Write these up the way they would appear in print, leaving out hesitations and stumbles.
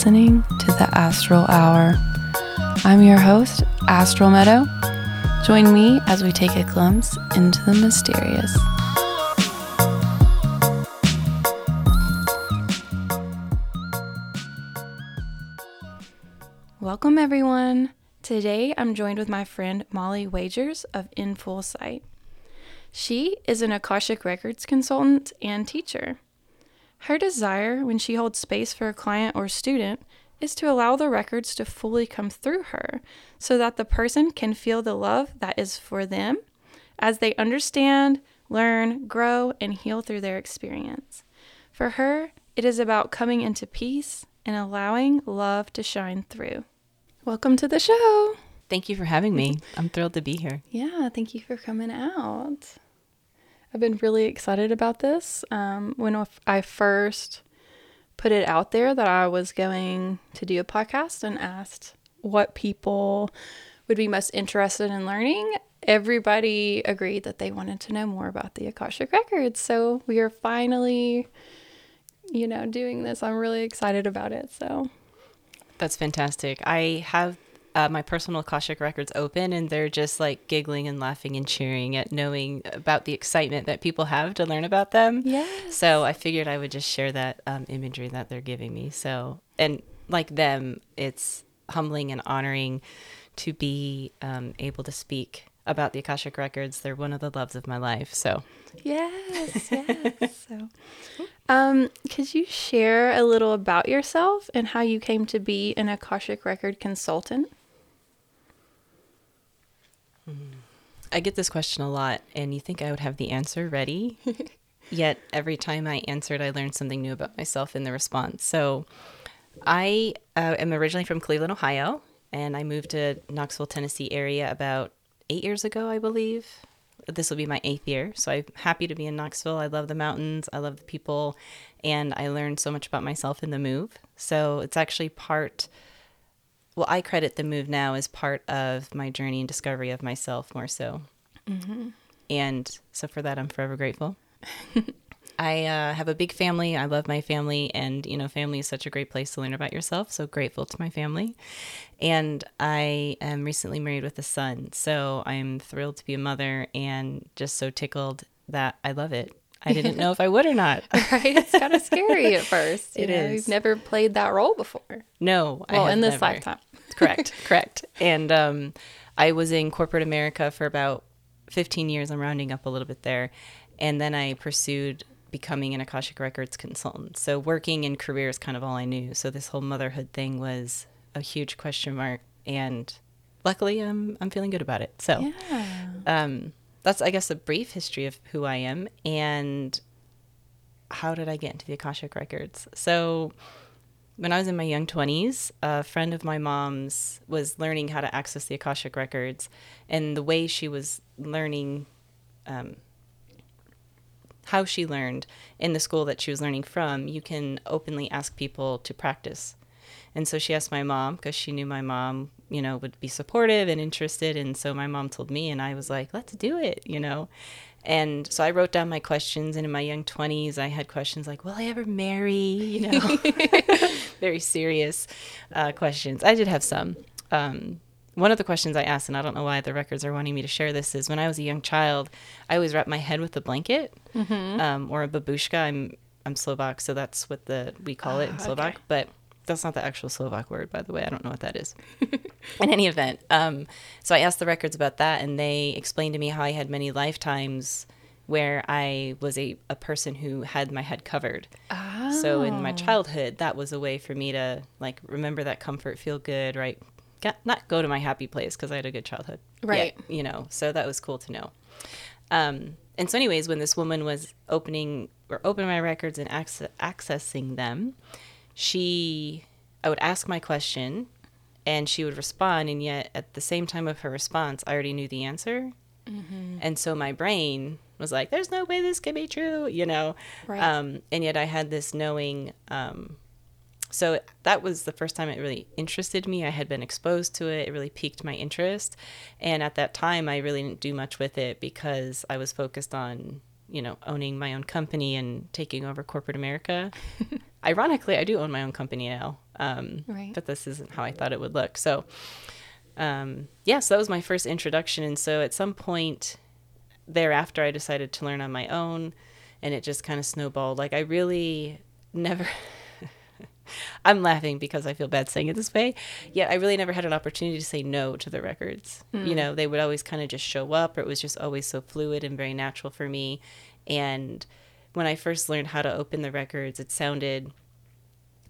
listening to the Astral Hour. I'm your host, Astral Meadow. Join me as we take a glimpse into the mysterious. Welcome, everyone. Today, I'm joined with my friend Molly Wagers of In Full Sight. She is an Akashic Records consultant and teacher. Her desire when she holds space for a client or student is to allow the records to fully come through her so that the person can feel the love that is for them as they understand, learn, grow, and heal through their experience. For her, it is about coming into peace and allowing love to shine through. Welcome to the show. Thank you for having me. I'm thrilled to be here. Yeah, thank you for coming out. I've been really excited about this. When I first put it out there that I was going to do a podcast and asked what people would be most interested in learning, everybody agreed that they wanted to know more about the Akashic Records. So we are finally, doing this. I'm really excited about it. So that's fantastic. I have my personal Akashic Records open, and they're just like giggling and laughing and cheering at knowing about the excitement that people have to learn about them. Yes. So I figured I would just share that imagery that they're giving me. So, and like them, it's humbling and honoring to be able to speak about the Akashic Records. They're one of the loves of my life. So yes. So could you share a little about yourself and how you came to be an Akashic Record consultant? I get this question a lot, and you think I would have the answer ready, yet every time I answered, I learned something new about myself in the response. So I am originally from Cleveland, Ohio, and I moved to Knoxville, Tennessee area about 8 years ago, I believe. This will be my 8th year. So I'm happy to be in Knoxville. I love the mountains. I love the people. And I learned so much about myself in the move. So it's actually I credit the move now as part of my journey and discovery of myself more so. Mm-hmm. And so for that, I'm forever grateful. I have a big family. I love my family. And, family is such a great place to learn about yourself. So grateful to my family. And I am recently married with a son. So I'm thrilled to be a mother and just so tickled that I love it. I didn't know if I would or not. Right? It's kind of scary at first. It is. You've never played that role before. No. Well, in this lifetime. Correct. And I was in corporate America for about 15 years. I'm rounding up a little bit there. And then I pursued becoming an Akashic Records consultant. So working in career is kind of all I knew. So this whole motherhood thing was a huge question mark. And luckily I'm feeling good about it. So yeah. That's, I guess, a brief history of who I am and how did I get into the Akashic Records. So when I was in my young 20s, a friend of my mom's was learning how to access the Akashic Records. And the way she was learning, how she learned in the school that she was learning from, you can openly ask people to practice. And so she asked my mom because she knew my mom, would be supportive and interested. And so my mom told me and I was like, let's do it, And so I wrote down my questions. And in my young 20s, I had questions like, will I ever marry? Very serious questions. I did have some. One of the questions I asked, and I don't know why the records are wanting me to share this, is when I was a young child, I always wrapped my head with a blanket, mm-hmm. Or a babushka. I'm Slovak, so that's what we call it in Slovak. Okay. But that's not the actual Slovak word, by the way. I don't know what that is. In any event, so I asked the records about that, and they explained to me how I had many lifetimes where I was a person who had my head covered. Oh. So in my childhood, that was a way for me to remember that comfort, feel good, right? Not go to my happy place because I had a good childhood. Right. Yet, so that was cool to know. And so anyways, when this woman was opening my records and accessing them, I would ask my question and she would respond. And yet at the same time of her response, I already knew the answer. Mm-hmm. And so my brain was like, there's no way this can be true, Right. And yet I had this knowing, so that was the first time it really interested me. I had been exposed to it. It really piqued my interest. And at that time, I really didn't do much with it because I was focused on, owning my own company and taking over corporate America. Ironically, I do own my own company now. Right. But this isn't how I thought it would look. So, so that was my first introduction. And so at some point thereafter, I decided to learn on my own, and it just kind of snowballed. Like, I really never... I'm laughing because I feel bad saying it this way. Yet I really never had an opportunity to say no to the records. Mm. You know, they would always kind of just show up, or it was just always so fluid and very natural for me. And when I first learned how to open the records, it sounded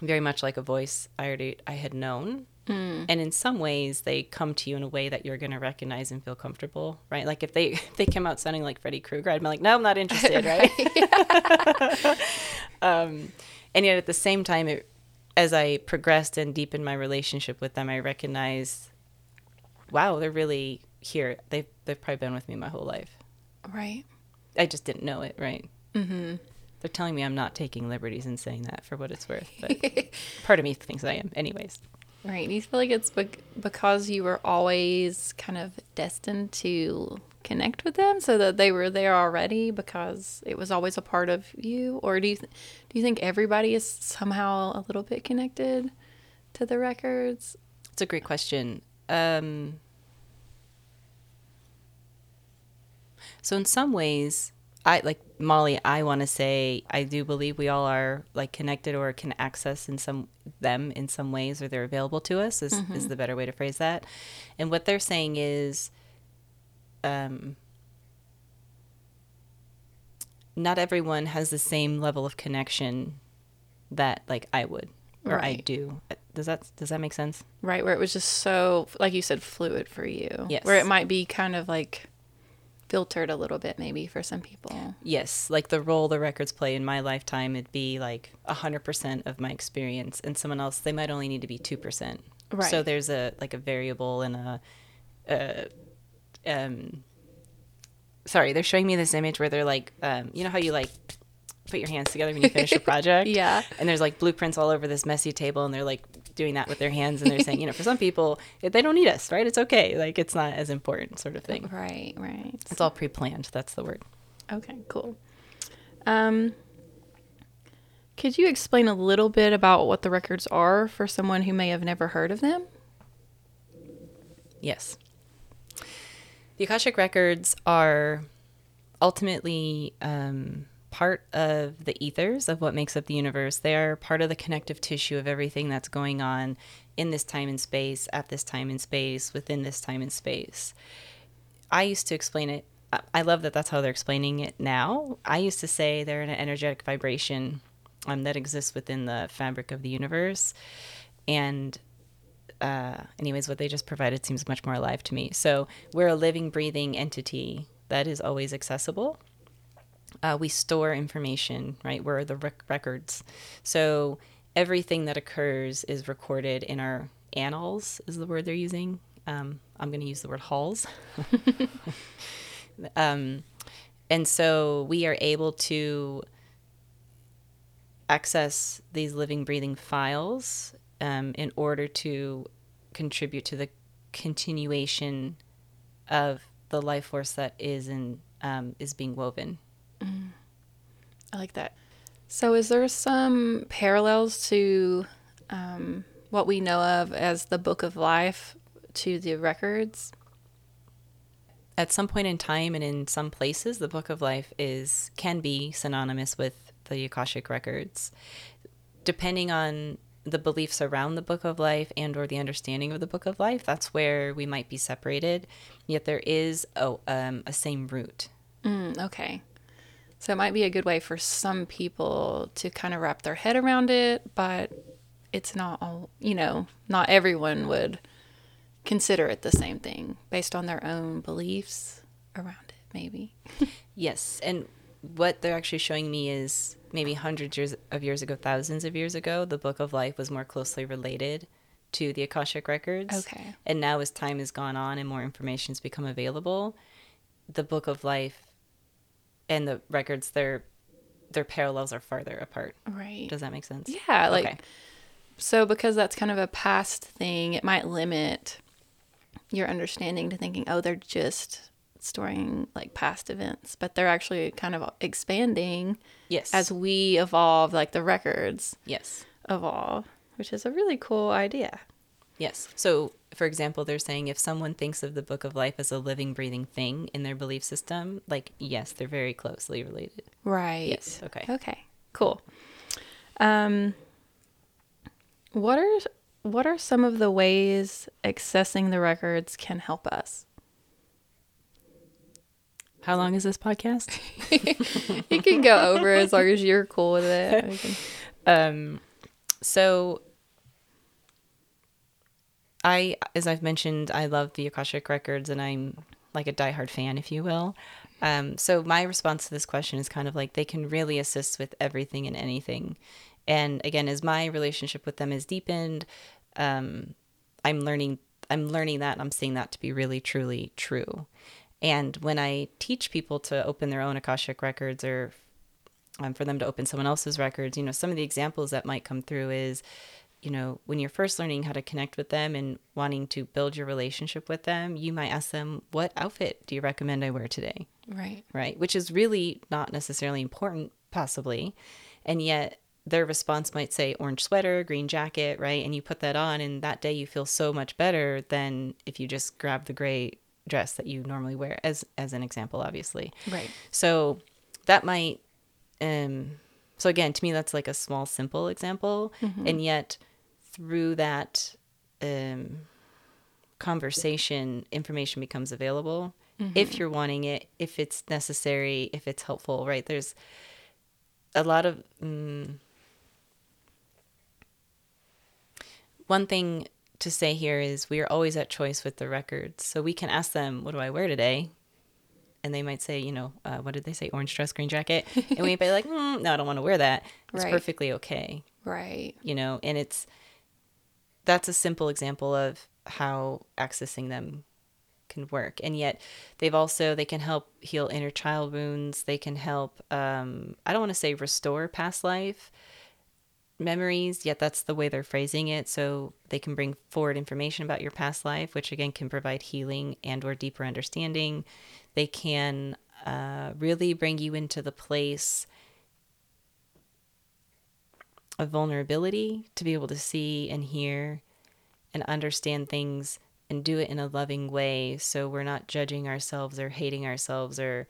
very much like a voice I had known. Mm. And in some ways, they come to you in a way that you're going to recognize and feel comfortable, right? Like if they came out sounding like Freddy Krueger, I'd be like, no, I'm not interested, right? And yet at the same time, as I progressed and deepened my relationship with them, I recognized, wow, they're really here. They've probably been with me my whole life. Right. I just didn't know it, right? Mm-hmm. They're telling me I'm not taking liberties in saying that, for what it's worth. But part of me thinks I am anyways. Right. And you feel like it's because you were always kind of destined to connect with them, so that they were there already because it was always a part of you? Or do you think everybody is somehow a little bit connected to the records? It's a great question. So in some ways, I want to say I do believe we all are like connected or can access them in some ways, or they're available to us is the better way to phrase that. And what they're saying is, not everyone has the same level of connection that like I would or right. I do. Does that make sense? Right. Where it was just so, like you said, fluid for you. Yes. Where it might be kind of like filtered a little bit maybe for some people. Yes. Like the role the records play in my lifetime, it'd be like 100% of my experience, and someone else, they might only need to be 2%. Right. So there's a variable and they're showing me this image where they're like, you know how you like put your hands together when you finish a project? Yeah. And there's like blueprints all over this messy table, and they're like doing that with their hands, and they're saying, you know, for some people, they don't need us, right? It's okay. Like, it's not as important, sort of thing. Right, right. It's all pre-planned. That's the word. Okay, cool. Could you explain a little bit about what the records are for someone who may have never heard of them? Yes. The Akashic Records are ultimately part of the ethers of what makes up the universe. They are part of the connective tissue of everything that's going on in this time and space, at this time and space, within this time and space. I used to explain it. I love that that's how they're explaining it now. I used to say they're in an energetic vibration that exists within the fabric of the universe. And anyways, what they just provided seems much more alive to me. So we're a living, breathing entity that is always accessible. We store information, right? We're the records. So everything that occurs is recorded in our annals, is the word they're using. I'm going to use the word halls. And so we are able to access these living, breathing files in order to contribute to the continuation of the life force that is being woven. Mm. I like that. So is there some parallels to what we know of as the Book of Life to the records? At some point in time and in some places, the Book of Life can be synonymous with the Akashic Records, depending on the beliefs around the Book of Life and or the understanding of the Book of Life. That's where we might be separated, yet there is a same root. Okay. So it might be a good way for some people to kind of wrap their head around it, but it's not all, you know, not everyone would consider it the same thing based on their own beliefs around it, maybe. Yes. And what they're actually showing me is maybe thousands of years ago, the Book of Life was more closely related to the Akashic Records. Okay. And now as time has gone on and more information has become available, the Book of Life and the records, their parallels are farther apart. Right. Does that make sense? Yeah. Like, okay. So because that's kind of a past thing, it might limit your understanding to thinking, oh, they're just storing like past events, but they're actually kind of expanding. Yes. As we evolve, like the records. Yes. Evolve. which is a really cool idea. Yes. So, for example, they're saying if someone thinks of the Book of Life as a living, breathing thing in their belief system, like, yes, they're very closely related. Right. Yes. Okay. Okay. Cool. What are some of the ways accessing the records can help us? How long is this podcast? It can go over as long as you're cool with it. So as I've mentioned, I love the Akashic Records and I'm like a diehard fan, if you will. So my response to this question is kind of like they can really assist with everything and anything. And again, as my relationship with them is deepened, I'm learning that and I'm seeing that to be really, truly true. And when I teach people to open their own Akashic Records or for them to open someone else's records, you know, some of the examples that might come through is, you know, when you're first learning how to connect with them and wanting to build your relationship with them, you might ask them, what outfit do you recommend I wear today? Right. Right. Which is really not necessarily important, possibly. And yet their response might say orange sweater, green jacket, right? And you put that on and that day you feel so much better than if you just grab the gray dress that you normally wear, as an example, obviously. Right. So that might, so again, to me, that's like a small, simple example. Mm-hmm. And yet through that conversation, information becomes available. Mm-hmm. If you're wanting it, if it's necessary, if it's helpful, right? There's a lot of, one thing to say here is we are always at choice with the records. So we can ask them, what do I wear today? And they might say, you know, what did they say? Orange dress, green jacket. And we might be like, no, I don't want to wear that. It's right. Perfectly okay. Right. You know, and that's a simple example of how accessing them can work. And yet they can help heal inner child wounds. They can help, I don't want to say restore past life memories, yet that's the way they're phrasing it. So they can bring forward information about your past life, which again can provide healing and or deeper understanding. They can really bring you into the place of vulnerability to be able to see and hear and understand things and do it in a loving way. So we're not judging ourselves or hating ourselves or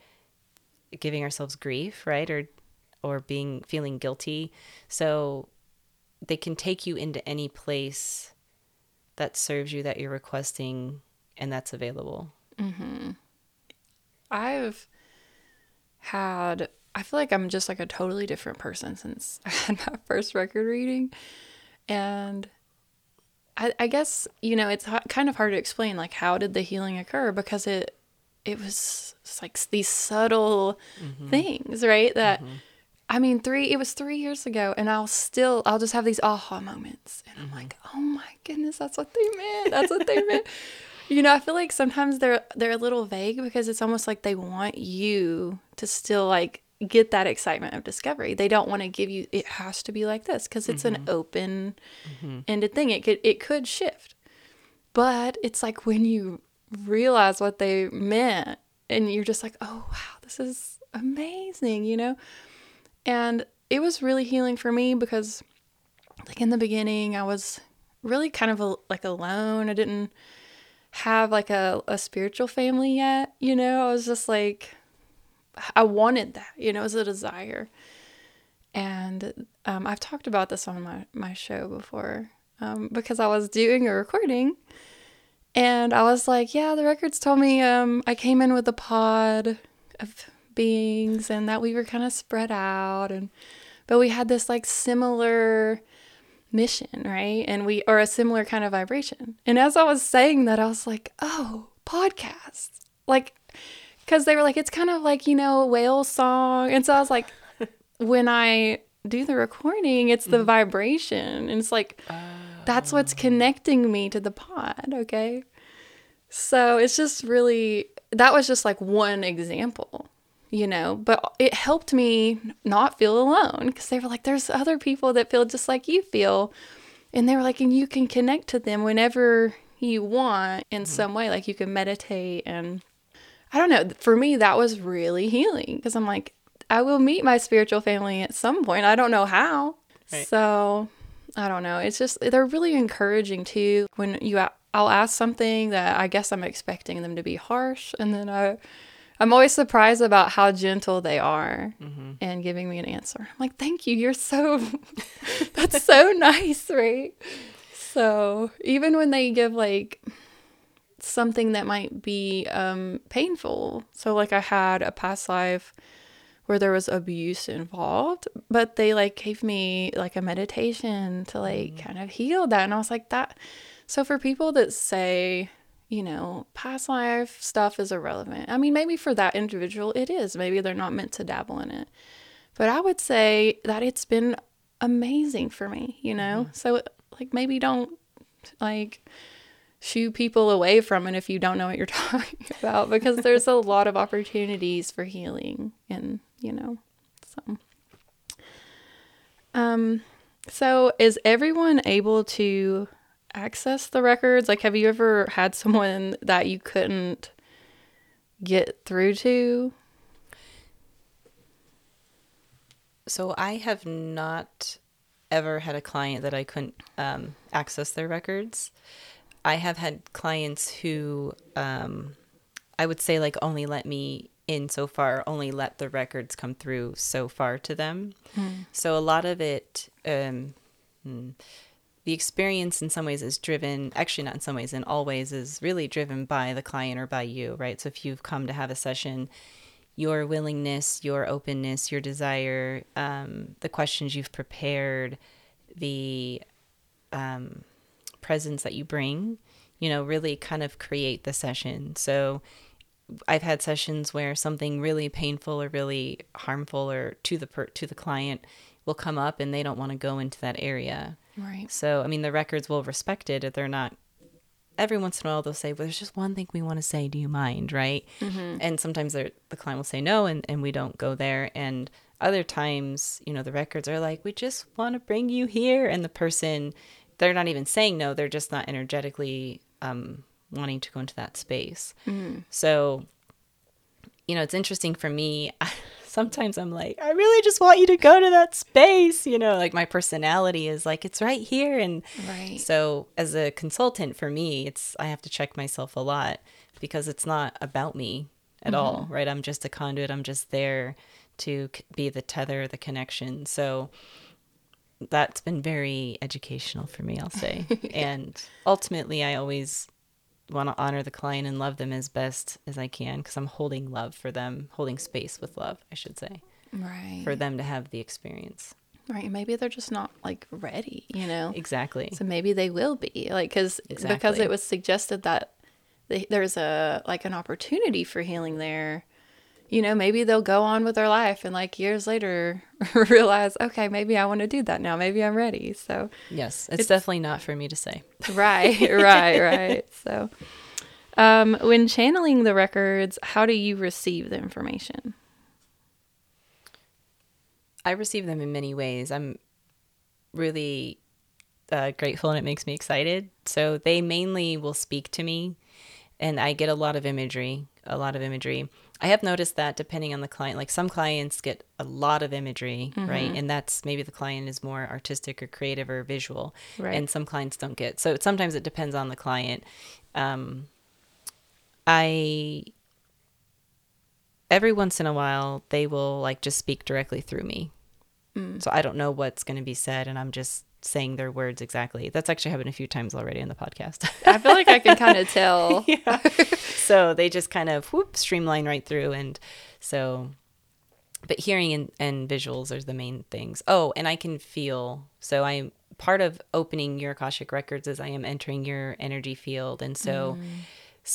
giving ourselves grief, right? Or feeling guilty. So they can take you into any place that serves you, that you're requesting, and that's available. Mm-hmm. I feel like I'm just like a totally different person since I had my first record reading. And I guess, you know, it's kind of hard to explain, like, how did the healing occur? Because it was like these subtle mm-hmm. things, right? That... Mm-hmm. I mean, it was 3 years ago, and I'll just have these aha moments. And I'm like, oh my goodness, that's what they meant. That's what they meant. You know, I feel like sometimes they're a little vague because it's almost like they want you to still like get that excitement of discovery. They don't want to give you, it has to be like this because it's mm-hmm. an open ended mm-hmm. thing. It could shift. But it's like when you realize what they meant and you're just like, oh wow, this is amazing, you know? And it was really healing for me because, like, in the beginning, I was really kind of alone. I didn't have like a spiritual family yet, you know. I was just like, I wanted that, you know, it was a desire. And I've talked about this on my show before because I was doing a recording and I was like, yeah, the records told me I came in with a pod of beings and that we were kind of spread out but we had this like similar mission, right? And a similar kind of vibration. And as I was saying that, I was like, oh, podcasts, like, because they were like, it's kind of like, you know, whale song. And so I was like, when I do the recording, it's the mm-hmm. vibration, and it's like that's what's connecting me to the pod. Okay, so it's just really, that was just like one example. You know, but it helped me not feel alone because they were like, there's other people that feel just like you feel. And they were like, and you can connect to them whenever you want in mm-hmm. some way, like you can meditate. And I don't know, for me, that was really healing because I'm like, I will meet my spiritual family at some point. I don't know how. Right. So I don't know. It's just, they're really encouraging too. When I'll ask something that I guess I'm expecting them to be harsh, and then I'm always surprised about how gentle they are and giving me an answer. I'm like, thank you. You're so, that's so nice, right? So even when they give like something that might be painful. So like I had a past life where there was abuse involved, but they like gave me like a meditation to like kind of heal that. And I was like that. So for people that say, you know, past life stuff is irrelevant. I mean, maybe for that individual it is. Maybe they're not meant to dabble in it. But I would say that it's been amazing for me, you know? So like maybe don't like shoo people away from it if you don't know what you're talking about, because there's a lot of opportunities for healing and, you know, so. So is everyone able to access the records? Like, have you ever had someone that you couldn't get through to? So I have not ever had a client that I couldn't access their records. I have had clients who I would say like only let me in so far, only let the records come through so far to them. So a lot of it, the experience in some ways is driven, actually not in some ways, in all ways is really driven by the client or by you, right? So if you've come to have a session, your willingness, your openness, your desire, the questions you've prepared, the presence that you bring, you know, really kind of create the session. So I've had sessions where something really painful or really harmful or to the client will come up and they don't want to go into that area. Right. So, I mean, the records will respect it if they're not. Every once in a while, they'll say, well, there's just one thing we want to say. Do you mind? Right. Mm-hmm. And sometimes the client will say no, and we don't go there. And other times, you know, the records are like, we just want to bring you here. And the person, they're not even saying no. They're just not energetically wanting to go into that space. Mm-hmm. So, you know, it's interesting for me. Sometimes I'm like, I really just want you to go to that space. You know, like my personality is like, it's right here. And so as a consultant for me, I have to check myself a lot because it's not about me at all, right? I'm just a conduit. I'm just there to be the tether, the connection. So that's been very educational for me, I'll say. And ultimately, I always want to honor the client and love them as best as I can, because I'm holding love for them, holding space with love, I should say, right, for them to have the experience. Right. Maybe they're just not like ready, you know? Exactly. So maybe they will be like, because it was suggested that there's an opportunity for healing there, you know, maybe they'll go on with their life and like years later realize, okay, maybe I want to do that now. Maybe I'm ready. So yes, it's definitely not for me to say. Right. So when channeling the records, how do you receive the information? I receive them in many ways. I'm really grateful, and it makes me excited. So they mainly will speak to me, and I get a lot of imagery. I have noticed that depending on the client, like some clients get a lot of imagery, right? And that's maybe the client is more artistic or creative or visual, right, and some clients don't get. So sometimes it depends on the client. Every once in a while, they will like just speak directly through me. So I don't know what's going to be said, and I'm just saying their words exactly. That's actually happened a few times already on the podcast. I feel like I can kind of tell. Yeah. So they just kind of streamline right through. And so, but hearing and visuals are the main things. Oh, and I can feel. So I'm part of opening your Akashic records is I am entering your energy field. And so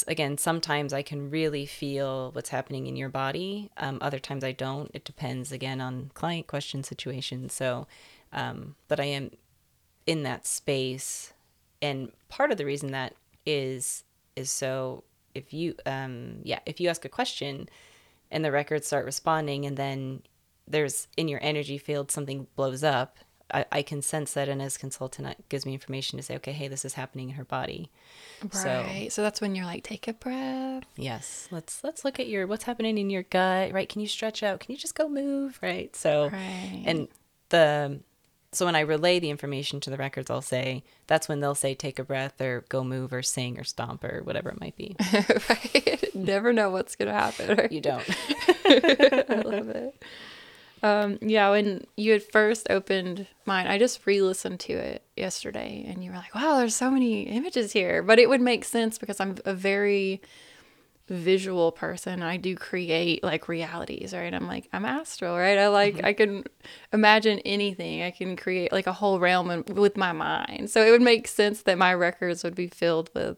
again, sometimes I can really feel what's happening in your body. Other times I don't. It depends again on client, question, situation. So, but I am in that space, and part of the reason that is so if you ask a question and the records start responding, and then there's in your energy field something blows up, I can sense that, and as a consultant it gives me information to say, okay, hey, this is happening in her body, right? So that's when you're like, take a breath. Yes, let's look at what's happening in your gut, right? Can you stretch out, can you just go move, right? So right. And the So when I relay the information to the records, I'll say, that's when they'll say, take a breath or go move or sing or stomp or whatever it might be. Right. Never know what's going to happen. Right? You don't. I love it. Yeah, when you had first opened mine, I just re-listened to it yesterday and you were like, wow, there's so many images here. But it would make sense because I'm a very visual person. I do create like realities, right? I'm like, I'm astral, right? I like, I can imagine anything. I can create like a whole realm with my mind. So it would make sense that my records would be filled with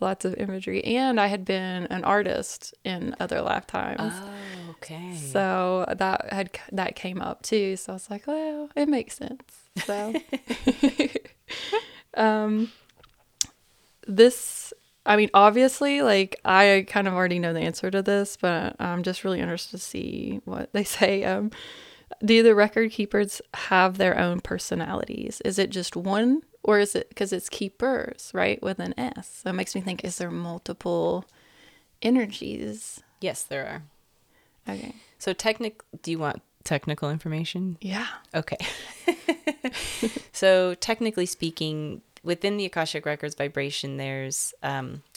lots of imagery. And I had been an artist in other lifetimes. Oh, okay. So that came up too. So I was like, well, it makes sense. So, obviously, like, I kind of already know the answer to this, but I'm just really interested to see what they say. Do the record keepers have their own personalities? Is it just one, or is it, because it's keepers, right, with an S? So it makes me think, is there multiple energies? Yes, there are. Okay. So do you want technical information? Yeah. Okay. So technically speaking, within the Akashic Records vibration, there's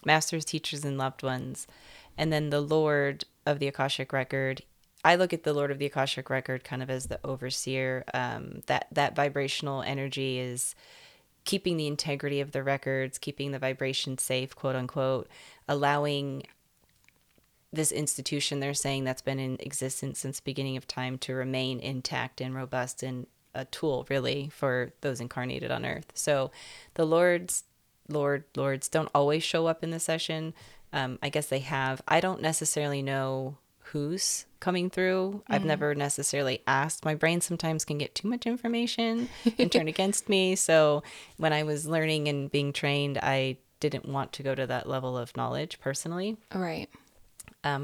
masters, teachers, and loved ones. And then the Lord of the Akashic Record. I look at the Lord of the Akashic Record kind of as the overseer. That vibrational energy is keeping the integrity of the records, keeping the vibration safe, quote unquote, allowing this institution, they're saying, that's been in existence since the beginning of time to remain intact and robust and a tool really for those incarnated on earth. So the lords don't always show up in the session. I guess they have. I don't necessarily know who's coming through. Mm. I've never necessarily asked. My brain sometimes can get too much information and turn against me. So when I was learning and being trained, I didn't want to go to that level of knowledge personally. Right.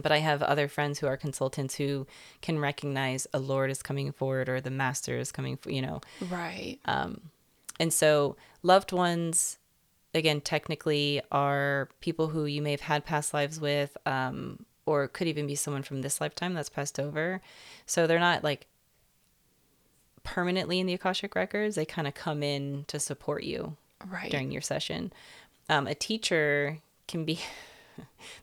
But I have other friends who are consultants who can recognize a Lord is coming forward or the Master is coming, you know. Right. And so loved ones, again, technically are people who you may have had past lives with, or could even be someone from this lifetime that's passed over. So they're not like permanently in the Akashic Records. They kind of come in to support you during your session. A teacher can be...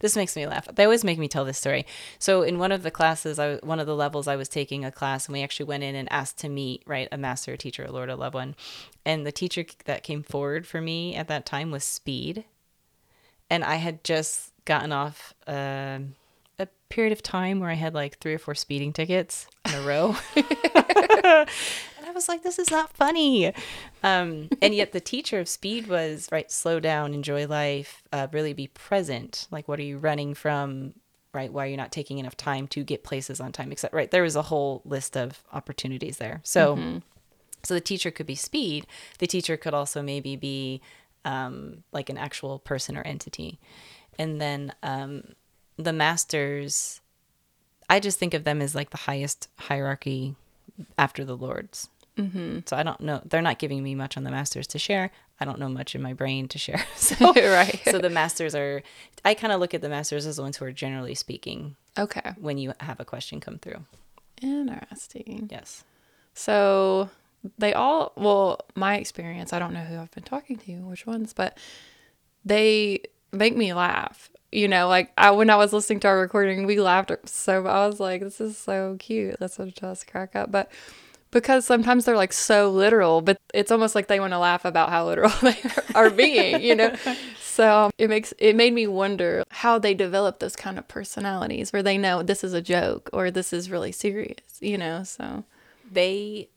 This makes me laugh. They always make me tell this story. So in one of the classes, one of the levels I was taking a class, and we actually went in and asked to meet, right, a master, a teacher, a Lord, a loved one. And the teacher that came forward for me at that time was Speed. And I had just gotten off a period of time where I had like 3 or 4 speeding tickets in a row. And I was like, this is not funny. And yet the teacher of Speed was, right, slow down, enjoy life, really be present. Like, what are you running from, right? Why are you not taking enough time to get places on time? Except, right, there was a whole list of opportunities there. So, so the teacher could be Speed. The teacher could also maybe be like an actual person or entity. And then the masters, I just think of them as like the highest hierarchy after the Lords. So I don't know. They're not giving me much on the masters to share. I don't know much in my brain to share. So, so the masters are, I kind of look at the masters as the ones who are generally speaking. Okay. When you have a question come through. Interesting. Yes. So they all, well, my experience, I don't know who I've been talking to, which ones, but they make me laugh. You know, like when I was listening to our recording, we laughed so I was like, this is so cute. That's what it does, crack up. But because sometimes they're like so literal, but it's almost like they want to laugh about how literal they are being, you know? So it made me wonder how they develop those kind of personalities where they know this is a joke or this is really serious, you know? So they,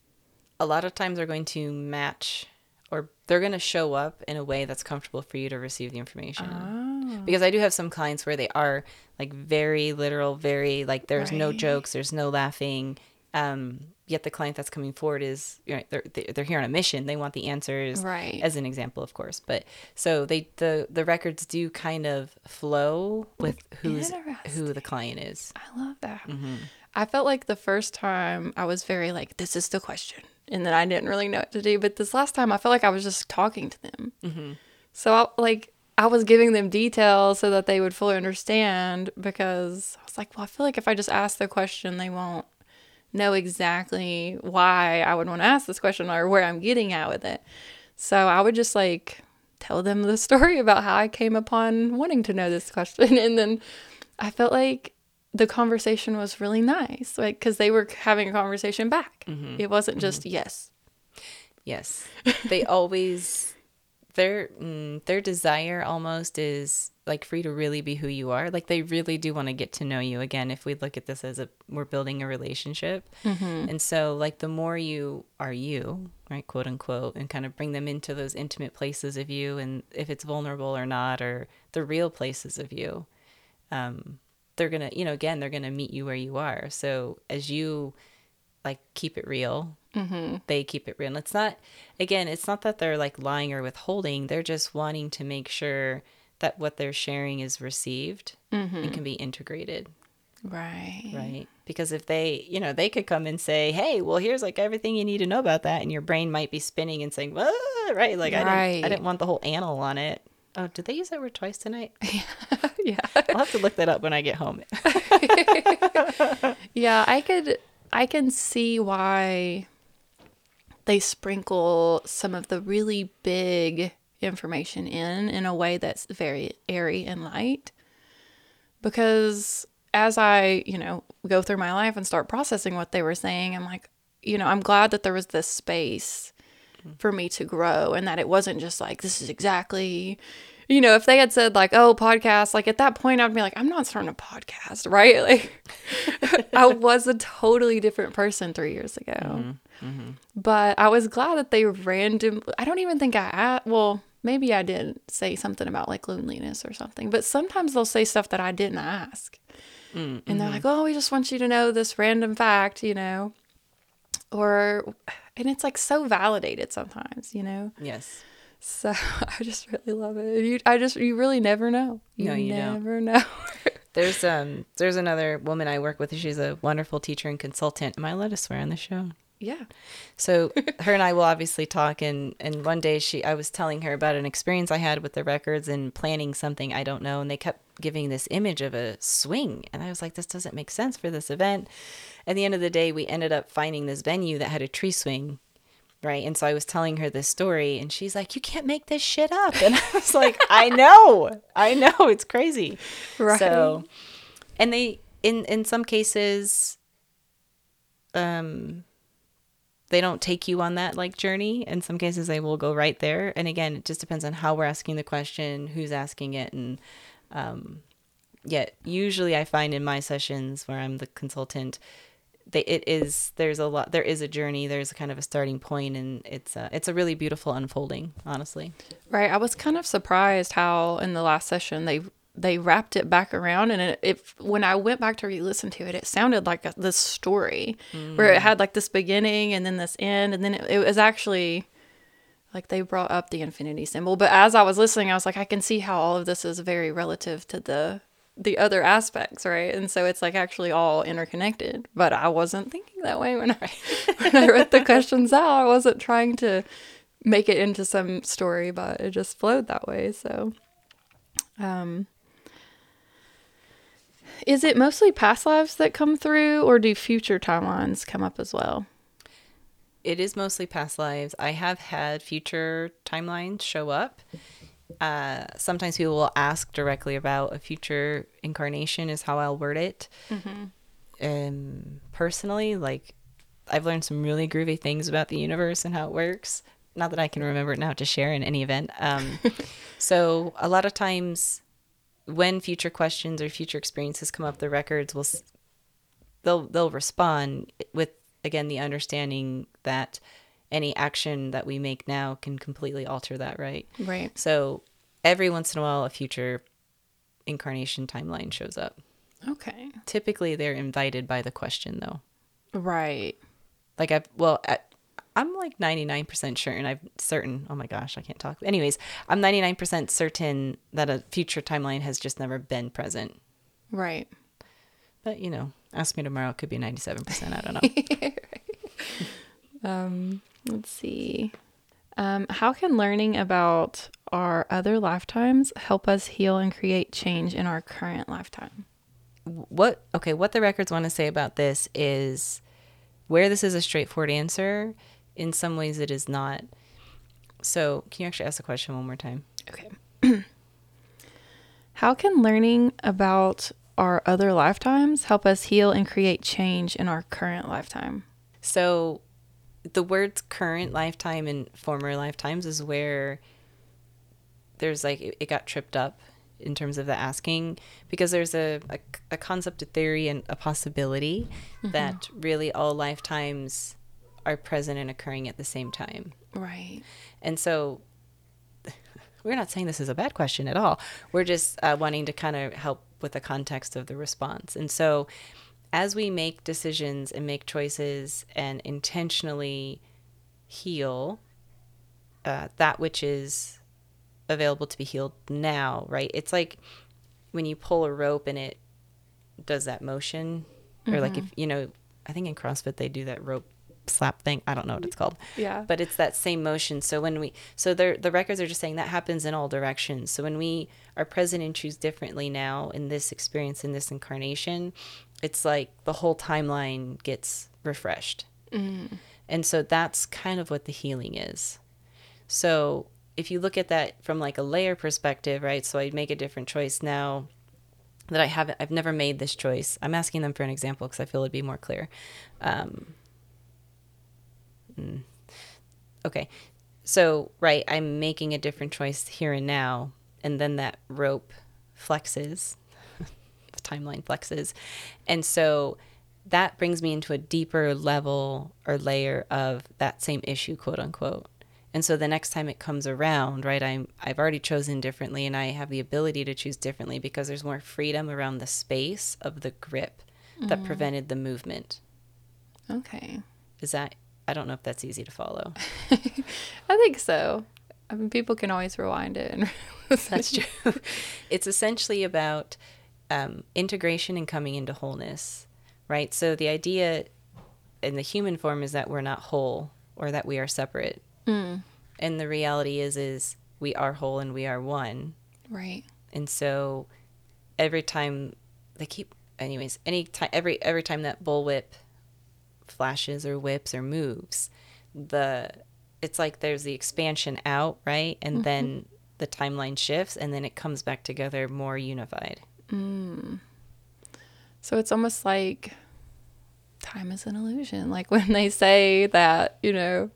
a lot of times, are going to match, or they're going to show up in a way that's comfortable for you to receive the information. Oh. Because I do have some clients where they are like very literal, very like there's no jokes, there's no laughing. Yet the client that's coming forward is, you know, they're here on a mission. They want the answers, as an example, of course. But so the records do kind of flow with who the client is. I love that. Mm-hmm. I felt like the first time I was very like, this is the question. And then I didn't really know what to do. But this last time, I felt like I was just talking to them. Mm-hmm. So I was giving them details so that they would fully understand, because I was like, well, I feel like if I just ask the question, they won't know exactly why I would want to ask this question or where I'm getting at with it. So I would just like tell them the story about how I came upon wanting to know this question. And then I felt like the conversation was really nice, like, because they were having a conversation back. Mm-hmm. It wasn't just yes. Yes. They always, their desire almost is like for you to really be who you are. Like they really do want to get to know you. Again, if we look at this as we're building a relationship. Mm-hmm. And so like the more you are you, right, quote unquote, and kind of bring them into those intimate places of you, and if it's vulnerable or not, or the real places of you, they're going to, you know, again, they're going to meet you where you are. So as you like keep it real, mm-hmm. they keep it real. And it's not, again, it's not that they're like lying or withholding. They're just wanting to make sure that what they're sharing is received mm-hmm. and can be integrated. Right. Right. Because if they, you know, they could come and say, hey, well, here's like everything you need to know about that. And your brain might be spinning and saying, well, right. Like I didn't want the whole animal on it. Oh, did they use that word twice tonight? Yeah. I'll have to look that up when I get home. Yeah, I can see why they sprinkle some of the really big information in a way that's very airy and light. Because as I, you know, go through my life and start processing what they were saying, I'm like, you know, I'm glad that there was this space for me to grow, and that it wasn't just like, this is exactly, you know, if they had said like, oh, podcast, like at that point I'd be like, I'm not starting a podcast, right? Like I was a totally different person 3 years ago. Mm-hmm. Mm-hmm. But I was glad that they I don't even think well, maybe I did say something about like loneliness or something, but sometimes they'll say stuff that I didn't ask. Mm-hmm. And they're like, oh, we just want you to know this random fact, you know, and it's like so validated sometimes, you know? Yes. So I just really love it. You really never know. You never know. There's another woman I work with. She's a wonderful teacher and consultant. Am I allowed to swear on the show? Yeah. So her and I will obviously talk. And one day I was telling her about an experience I had with the records and planning something I don't know. And they kept giving this image of a swing. And I was like, this doesn't make sense for this event. At the end of the day, we ended up finding this venue that had a tree swing, right? And so I was telling her this story, and she's like, you can't make this shit up. And I was like, I know, it's crazy. Right. So, and they, in some cases, they don't take you on that like journey. In some cases they will go right there. And again, it just depends on how we're asking the question, who's asking it. And yet usually I find in my sessions where I'm the consultant, there is a journey, there's a kind of a starting point, and it's a really beautiful unfolding, honestly. Right. I was kind of surprised how in the last session they wrapped it back around, and when I went back to re-listen to it, it sounded like this story where it had like this beginning and then this end, and then it was actually like they brought up the infinity symbol. But as I was listening, I was like, I can see how all of this is very relative to the other aspects, right? And so it's like actually all interconnected. But I wasn't thinking that way when I read the questions out. I wasn't trying to make it into some story, but it just flowed that way. So, is it mostly past lives that come through, or do future timelines come up as well? It is mostly past lives. I have had future timelines show up. Sometimes people will ask directly about a future incarnation, is how I'll word it. Mm-hmm. Personally, like I've learned some really groovy things about the universe and how it works. Not that I can remember it now to share in any event. So a lot of times when future questions or future experiences come up, the records will, they'll respond with, again, the understanding that any action that we make now can completely alter that, right? Right. So every once in a while, a future incarnation timeline shows up. Okay. Typically, they're invited by the question, though. Right. Like, I'm like 99% sure, and I'm certain, oh my gosh, I can't talk. Anyways, I'm 99% certain that a future timeline has just never been present. Right. But, you know, ask me tomorrow, it could be 97%, I don't know. Right. Let's see. How can learning about our other lifetimes help us heal and create change in our current lifetime? What the records want to say about this is where this is a straightforward answer, in some ways it is not. So can you actually ask the question one more time? Okay. How can learning about our other lifetimes help us heal and create change in our current lifetime? So the words current lifetime and former lifetimes is where there's like, it got tripped up in terms of the asking, because there's a concept, a theory, and a possibility that really all lifetimes are present and occurring at the same time. Right. And so we're not saying this is a bad question at all. We're just wanting to kind of help with the context of the response. And so as we make decisions and make choices and intentionally heal that which is available to be healed now, right? It's like when you pull a rope and it does that motion, or like, if you know, I think in CrossFit they do that rope slap thing. I don't know what it's called. Yeah. But it's that same motion. So when we, so the records are just saying that happens in all directions. So when we are present and choose differently now in this experience, in this incarnation, it's like the whole timeline gets refreshed. And so that's kind of what the healing is. So if you look at that from like a layer perspective, right? So I make a different choice now that I haven't, I've never made this choice. I'm asking them for an example because I feel it'd be more clear. Okay. So, right, I'm making a different choice here and now, and then that rope flexes, the timeline flexes. And so that brings me into a deeper level or layer of that same issue, quote unquote. And so the next time it comes around, right, I've already chosen differently, and I have the ability to choose differently because there's more freedom around the space of the grip that prevented the movement. Okay. Is that, I don't know if that's easy to follow. I think so. I mean, people can always rewind it. And that's true. It's essentially about integration and coming into wholeness, right? So the idea in the human form is that we're not whole or that we are separate. And the reality is we are whole and we are one. Right. And so every time they keep, anyways, every time that bullwhip flashes or whips or moves, it's like there's the expansion out, right? And then the timeline shifts, and then it comes back together more unified. So it's almost like time is an illusion. Like when they say that, you know,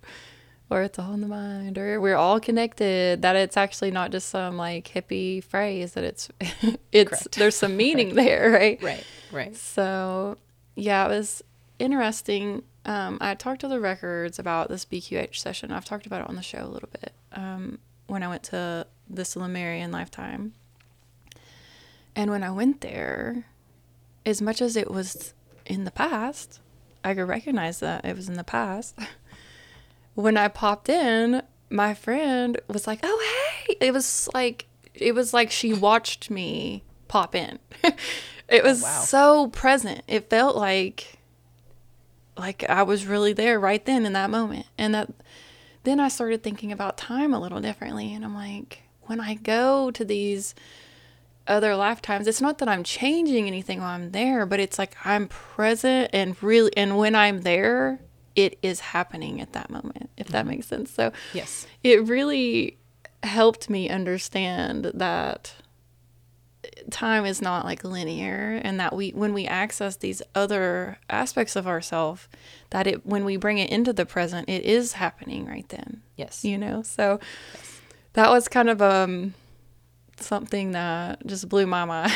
or it's all in the mind, or we're all connected, that it's actually not just some like hippie phrase, that it's Correct. There's some meaning there, right? Right. So yeah, it was interesting. I talked to the records about this BQH session. I've talked about it on the show a little bit. When I went to this Lemurian lifetime, and when I went there, as much as it was in the past, I could recognize that it was in the past. When I popped in, my friend was like, "Oh, hey!" It was like she watched me pop in. It was so present. It felt like I was really there right then in that moment. And that, then I started thinking about time a little differently. And I'm like, when I go to these other lifetimes, it's not that I'm changing anything while I'm there, but it's like I'm present and really, and when I'm there, it is happening at that moment, if that makes sense. So yes, it really helped me understand that time is not like linear, and that when we access these other aspects of ourselves, that it, when we bring it into the present, it is happening right then. Yes. You know, so that was kind of something that just blew my mind.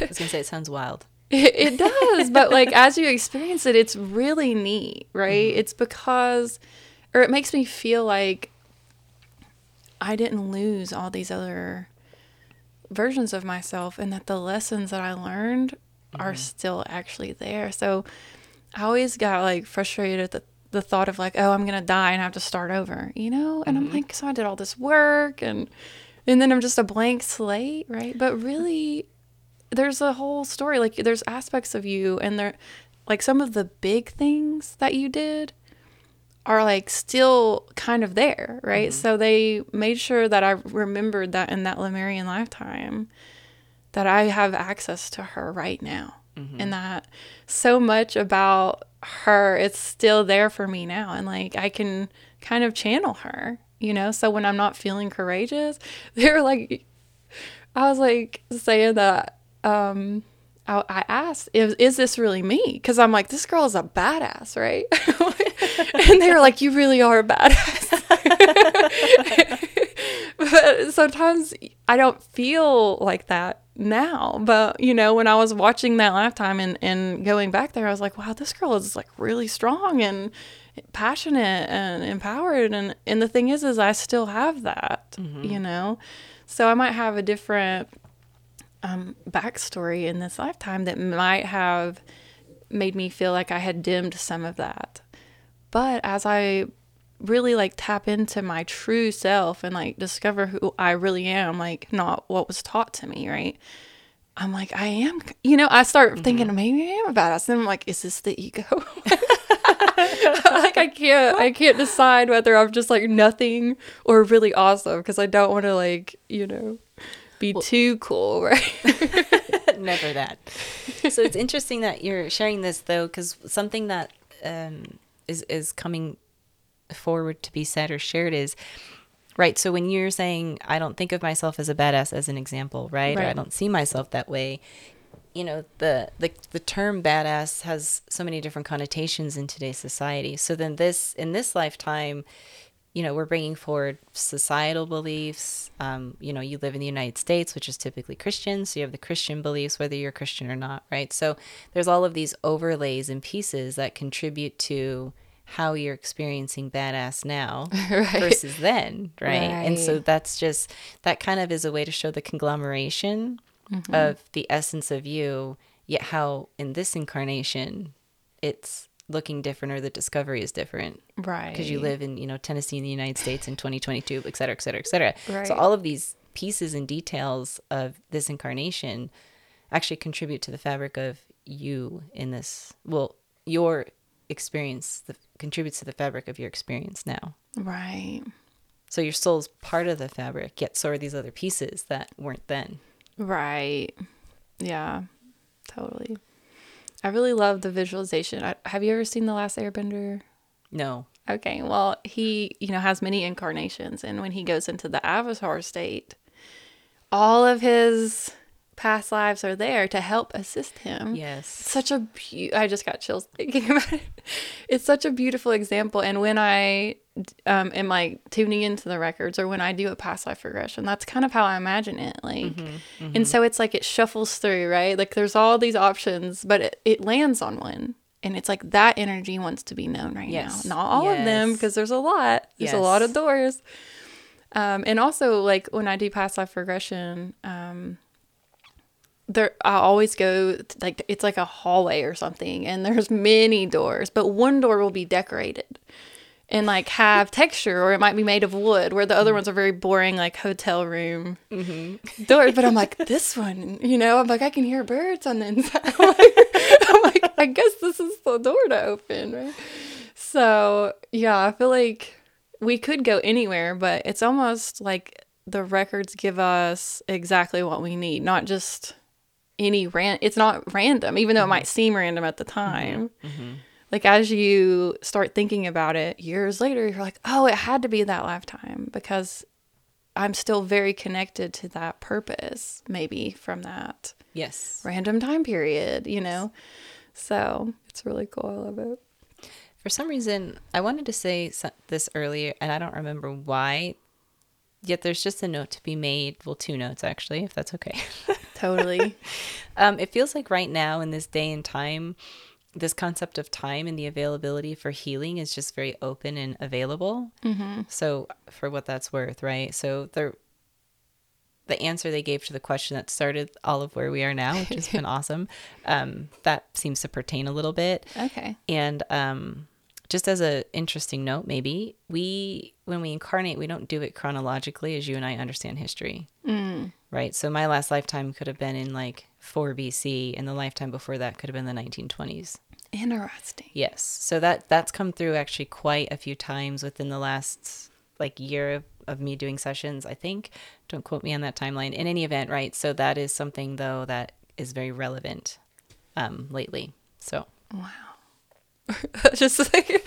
I was gonna say, it sounds wild. It does, but like as you experience it, it's really neat, right? It's because, or it makes me feel like I didn't lose all these other versions of myself, and that the lessons that I learned are still actually there. So I always got like frustrated at the thought of like, oh, I'm gonna die and I have to start over, you know? And I'm like, so I did all this work, and then I'm just a blank slate, right? But really, there's a whole story. Like there's aspects of you, and there, like some of the big things that you did are like still kind of there, right? So they made sure that I remembered that in that Lemurian lifetime, that I have access to her right now. mm-hmm. and that so much about her, it's still there for me now. And like, I can kind of channel her, you know? So when I'm not feeling courageous, they're like, I was like saying that, I asked, is this really me? 'Cause I'm like, this girl is a badass, right? And they were like, you really are a badass. But sometimes I don't feel like that now. But, you know, when I was watching that lifetime and going back there, I was like, wow, this girl is like really strong and passionate and empowered. And the thing is I still have that, mm-hmm. you know. So I might have a different backstory in this lifetime that might have made me feel like I had dimmed some of that. But as I really like tap into my true self and like discover who I really am, like not what was taught to me, right? I'm like, I am, you know, I start mm-hmm. thinking maybe I am a badass. And I'm like, is this the ego? Like I can't decide whether I'm just like nothing or really awesome, because I don't want to like, you know, be too cool, right? Never that. So it's interesting that you're sharing this though, because something that is coming forward to be said or shared is right. So when you're saying I don't think of myself as a badass as an example, right. Or I don't see myself that way, you know, the term badass has so many different connotations in today's society. So then in this lifetime, you know, we're bringing forward societal beliefs. You know, you live in the United States, which is typically Christian, so you have the Christian beliefs whether you're Christian or not, right? So there's all of these overlays and pieces that contribute to how you're experiencing badass now right. versus then, right? And so that's just, that kind of is a way to show the conglomeration mm-hmm. of the essence of you, yet how in this incarnation it's looking different or the discovery is different. Right. Because you live in, you know, Tennessee in the United States in 2022, et cetera, et cetera, et cetera. Right. So all of these pieces and details of this incarnation actually contribute to the fabric of you in this, well, your experience contributes to the fabric of your experience now. Right. So your soul's part of the fabric, yet so are these other pieces that weren't then. Right. Yeah, totally. I really love the visualization. Have you ever seen The Last Airbender? No. Okay, well, he, you know, has many incarnations, and when he goes into the avatar state, all of his past lives are there to help assist him. Yes. I just got chills thinking about it. It's such a beautiful example. And when I am like tuning into the records, or when I do a past life regression, that's kind of how I imagine it. Like, mm-hmm, mm-hmm. And so it's like it shuffles through, right? Like there's all these options, but it lands on one. And it's like that energy wants to be known right yes. now. Not all yes. of them, because there's a lot. There's yes. a lot of doors. And also like when I do past life regression, there I always go like it's like a hallway or something, and there's many doors, but one door will be decorated and like have texture, or it might be made of wood, where the other mm-hmm. ones are very boring like hotel room mm-hmm. doors. But I'm like, this one, you know, I'm like, I can hear birds on the inside. I'm like I guess this is the door to open, right? So yeah, I feel like we could go anywhere, but it's almost like the records give us exactly what we need, not just it's not random, even though mm-hmm. it might seem random at the time. Mm-hmm. Like as you start thinking about it years later, you're like, oh, it had to be that lifetime because I'm still very connected to that purpose, maybe from that yes random time period, you know? So it's really cool. I love it. For some reason, I wanted to say this earlier and I don't remember why, yet there's just a note to be made. Well, two notes actually, if that's okay. Totally. It feels like right now in this day and time, this concept of time and the availability for healing is just very open and available. Mm-hmm. So for what that's worth, right? So the answer they gave to the question that started all of where we are now, which has been awesome, that seems to pertain a little bit. Okay. And just as an interesting note, maybe, when we incarnate, we don't do it chronologically as you and I understand history, right? So my last lifetime could have been in like 4 BC, and the lifetime before that could have been the 1920s. Interesting. Yes. So that's come through actually quite a few times within the last like year of me doing sessions, I think. Don't quote me on that timeline. In any event, right? So that is something, though, that is very relevant lately. So wow, just like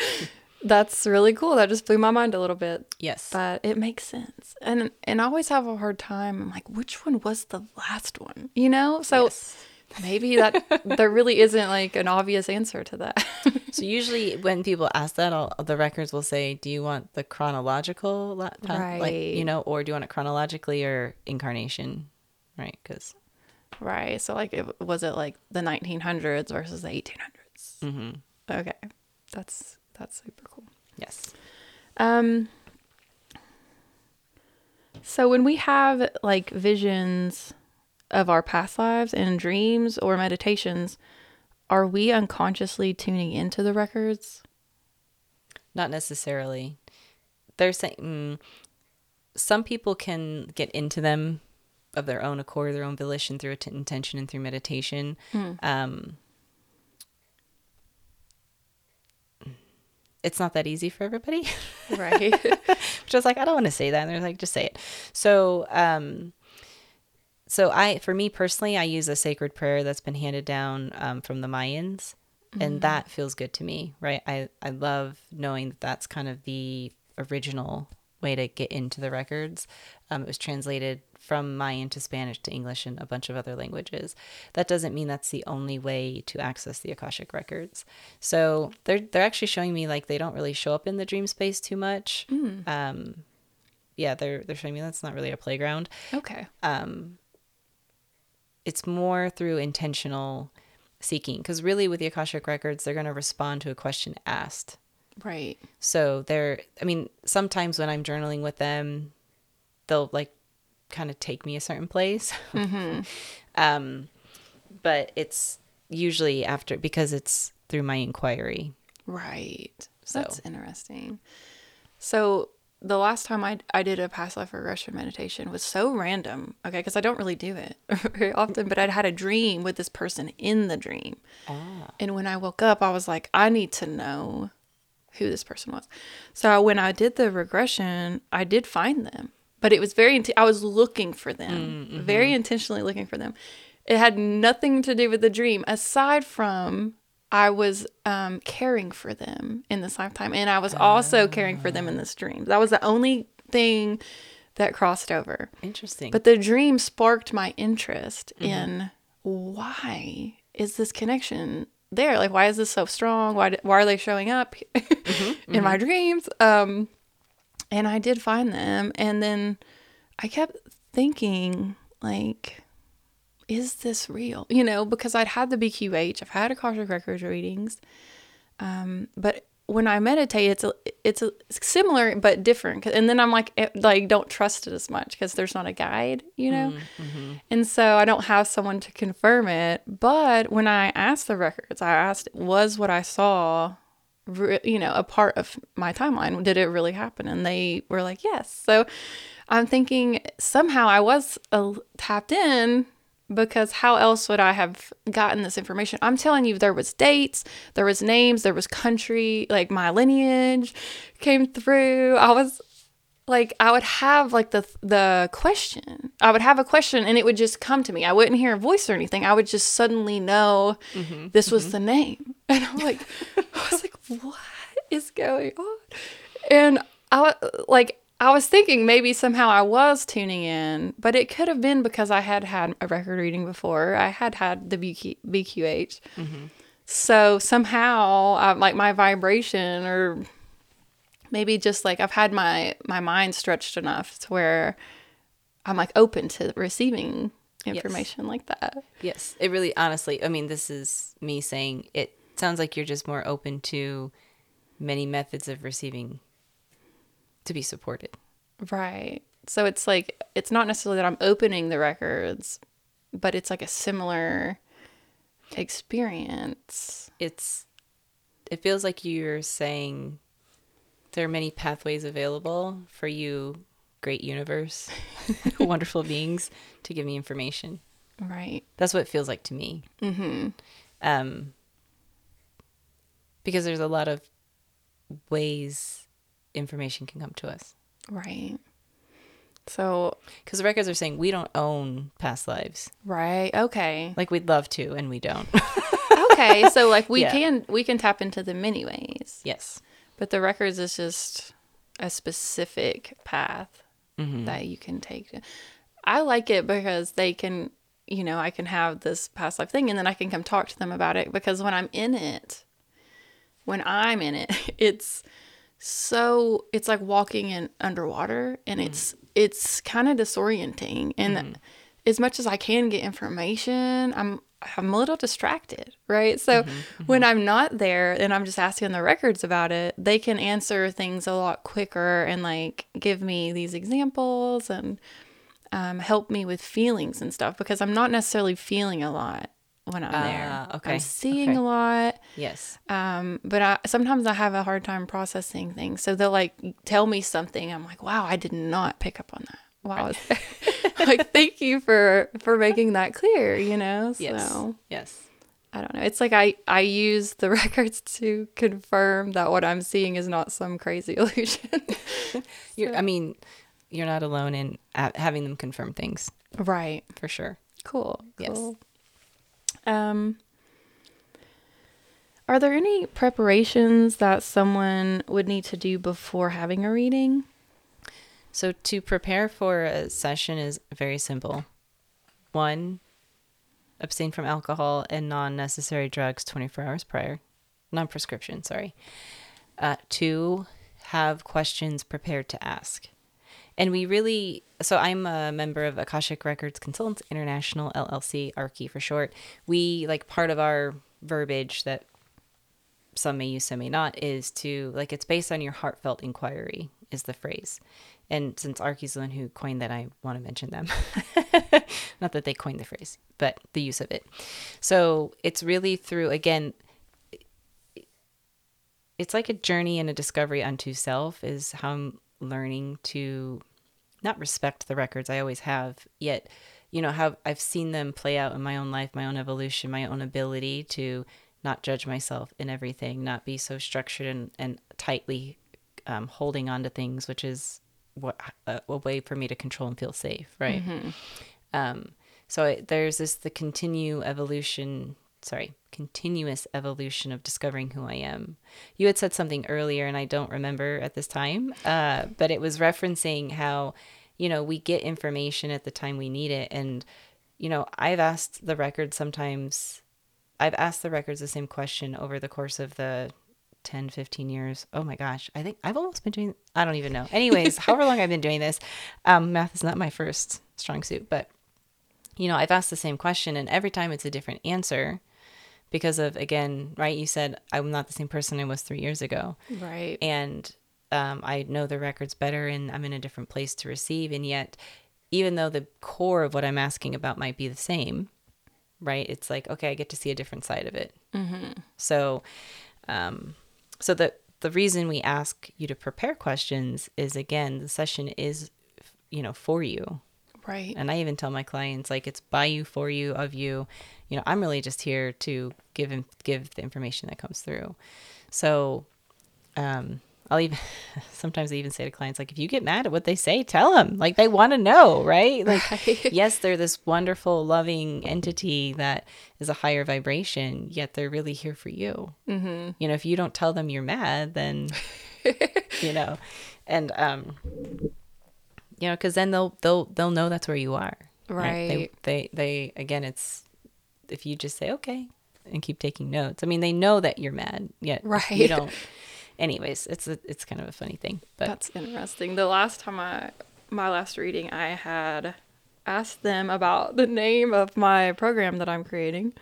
that's really cool. That just blew my mind a little bit. Yes, but it makes sense. And I always have a hard time. I'm like, which one was the last one? You know, so. Yes. Maybe that there really isn't like an obvious answer to that. So usually when people ask that, the records will say, do you want the chronological, right. Like, you know, or do you want it chronologically or incarnation? Right. Cause. Right. So like, was it like the 1900s versus the 1800s? Mm-hmm. Okay. That's super cool. Yes. So when we have like visions of our past lives and dreams or meditations, are we unconsciously tuning into the records? Not necessarily. They're saying some people can get into them of their own accord, their own volition, through intention and through meditation. It's not that easy for everybody. Right. Which I was like, I don't want to say that. And they're like, just say it. So, for me personally, I use a sacred prayer that's been handed down from the Mayans, and that feels good to me, right? I love knowing that that's kind of the original way to get into the records. It was translated from Mayan to Spanish to English and a bunch of other languages. That doesn't mean that's the only way to access the Akashic records. So they're actually showing me like they don't really show up in the dream space too much. Yeah, they're showing me that's not really a playground. Okay. It's more through intentional seeking, because really with the Akashic Records, they're going to respond to a question asked. Right. So sometimes when I'm journaling with them, they'll like kind of take me a certain place. Mm-hmm. But it's usually after, because it's through my inquiry. Right. So. That's interesting. So the last time I did a past life regression meditation was so random, okay, because I don't really do it very often, but I'd had a dream with this person in the dream. Ah. And when I woke up, I was like, I need to know who this person was. So when I did the regression, I did find them, but it was I was looking for them, very intentionally looking for them. It had nothing to do with the dream, aside from I was caring for them in this lifetime, and I was also caring for them in this dream. That was the only thing that crossed over. Interesting. But the dream sparked my interest in why is this connection there? Like, why is this so strong? Why are they showing up in my dreams? And I did find them, and then I kept thinking, like, is this real? You know, because I'd had the BQH, I've had Akashic Records readings. But when I meditate, it's similar, but different. And then I'm like, don't trust it as much because there's not a guide, you know? Mm-hmm. And so I don't have someone to confirm it. But when I asked the records, I asked, was what I saw, you know, a part of my timeline? Did it really happen? And they were like, yes. So I'm thinking somehow I was tapped in, because how else would I have gotten this information? I'm telling you, there was dates, there was names, there was country, like my lineage came through. I was like, I would have like the question. I would have a question and it would just come to me. I wouldn't hear a voice or anything. I would just suddenly know this was the name. And I'm like, I was like, what is going on? And I was thinking maybe somehow I was tuning in, but it could have been because I had had a record reading before. I had had the BQH. Mm-hmm. So somehow, like my vibration, or maybe just like I've had my mind stretched enough to where I'm like open to receiving information like that. Yes. It really, honestly, this is me saying it sounds like you're just more open to many methods of receiving to be supported. Right. So it's like, it's not necessarily that I'm opening the records, but it's like a similar experience. It feels like you're saying there are many pathways available for you, great universe, wonderful beings, to give me information. Right. That's what it feels like to me. Mm-hmm. Because there's a lot of ways information can come to us, right? So because the records are saying we don't own past lives, right? Okay, like we'd love to and we don't. okay, so like we can tap into them many ways. Yes. But the records is just a specific path that you can take. I like it because they can, you know, I can have this past life thing and then I can come talk to them about it, because when I'm in it, it's like walking in underwater, and it's kind of disorienting. And as much as I can get information, I'm a little distracted, right? So when I'm not there and I'm just asking the records about it, they can answer things a lot quicker and like give me these examples and help me with feelings and stuff, because I'm not necessarily feeling a lot when I'm there. Okay. I'm seeing a lot. Yes. But sometimes I have a hard time processing things. So they'll like tell me something. I'm like, wow, I did not pick up on that while I was there. Like, thank you for making that clear, you know? So, yes. I don't know. It's like I use the records to confirm that what I'm seeing is not some crazy illusion. You're not alone in having them confirm things. Right. For sure. Cool. Yes. Are there any preparations that someone would need to do before having a reading? So to prepare for a session is very simple. 1, abstain from alcohol and non-necessary drugs 24 hours prior. Non-prescription, sorry. 2, have questions prepared to ask. And so I'm a member of Akashic Records Consultants International LLC, ARCI for short. We, like, part of our verbiage that some may use, some may not, is to, like, it's based on your heartfelt inquiry is the phrase. And since ARCI's the one who coined that, I want to mention them. Not that they coined the phrase, but the use of it. So it's really through, again, it's like a journey and a discovery unto self is how I'm learning to not respect the records. I always have, yet, you know, how I've seen them play out in my own life, my own evolution, my own ability to not judge myself in everything, not be so structured and tightly holding on to things, which is a way for me to control and feel safe, right? So there's this continuous evolution of discovering who I am. You had said something earlier, and I don't remember at this time, but it was referencing how, you know, we get information at the time we need it. And, you know, I've asked the records the same question over the course of the 10, 15 years. Oh my gosh. I think I've almost been doing, I don't even know. Anyways, however long I've been doing this, math is not my first strong suit, but, you know, I've asked the same question, and every time it's a different answer because of, again, right. You said, I'm not the same person I was 3 years ago. Right. And, I know the records better, and I'm in a different place to receive. And yet, even though the core of what I'm asking about might be the same, right. It's like, okay, I get to see a different side of it. So, so the reason we ask you to prepare questions is, again, the session is, you know, for you. Right. And I even tell my clients, like, it's by you, for you, of you. You know, I'm really just here to give the information that comes through. So sometimes I even say to clients, like, if you get mad at what they say, tell them. Like, they want to know, right? Like, yes, they're this wonderful, loving entity that is a higher vibration, yet they're really here for you. You know, if you don't tell them you're mad, then, you know, and, you know, because then they'll know that's where you are. Right. They again, it's, if you just say, okay, and keep taking notes. I mean, they know that you're mad, yet you don't. Anyways, it's kind of a funny thing. But that's interesting. The last time my last reading, I had asked them about the name of my program that I'm creating,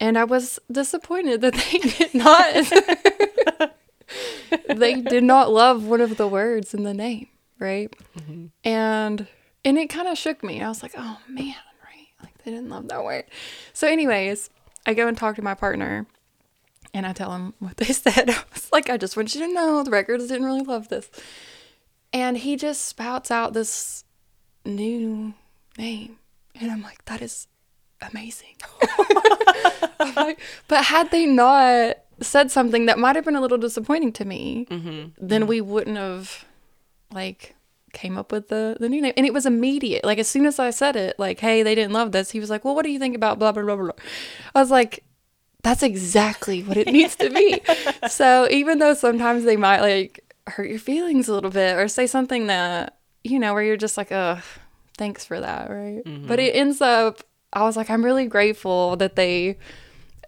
and I was disappointed that they did not. They did not love one of the words in the name, right? And it kind of shook me. I was like, oh man, right? Like, they didn't love that word. So, anyways, I go and talk to my partner. And I tell him what they said. I was like, I just want you to know the records didn't really love this. And he just spouts out this new name. And I'm like, that is amazing. I'm like, but had they not said something that might have been a little disappointing to me, then we wouldn't have, like, came up with the new name. And it was immediate. Like, as soon as I said it, like, hey, they didn't love this, he was like, well, what do you think about blah, blah, blah, blah. I was like, that's exactly what it needs to be. So even though sometimes they might like hurt your feelings a little bit or say something that, you know, where you're just like, oh, thanks for that, right? Mm-hmm. But it ends up, I was like, I'm really grateful that they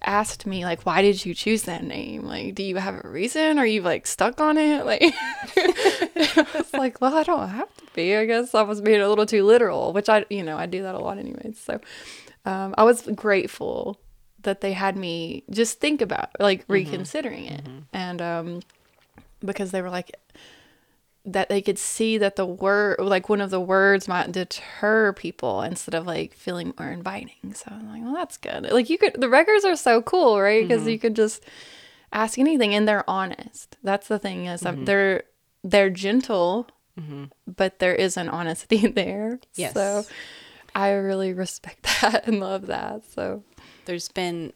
asked me, like, why did you choose that name? Like, do you have a reason? Are you like stuck on it? Like, I was like, well, I don't have to be. I guess I was being a little too literal, which I, you know, I do that a lot anyways. So I was grateful that they had me just think about, like, reconsidering it. Mm-hmm. And because they were like, that they could see that the word, like, one of the words might deter people instead of like feeling more inviting. So I'm like, well, that's good. Like, you could, the records are so cool, right? Because you could just ask anything, and they're honest. That's the thing, is they're gentle, but there is an honesty there. Yes. So I really respect that and love that. So there's been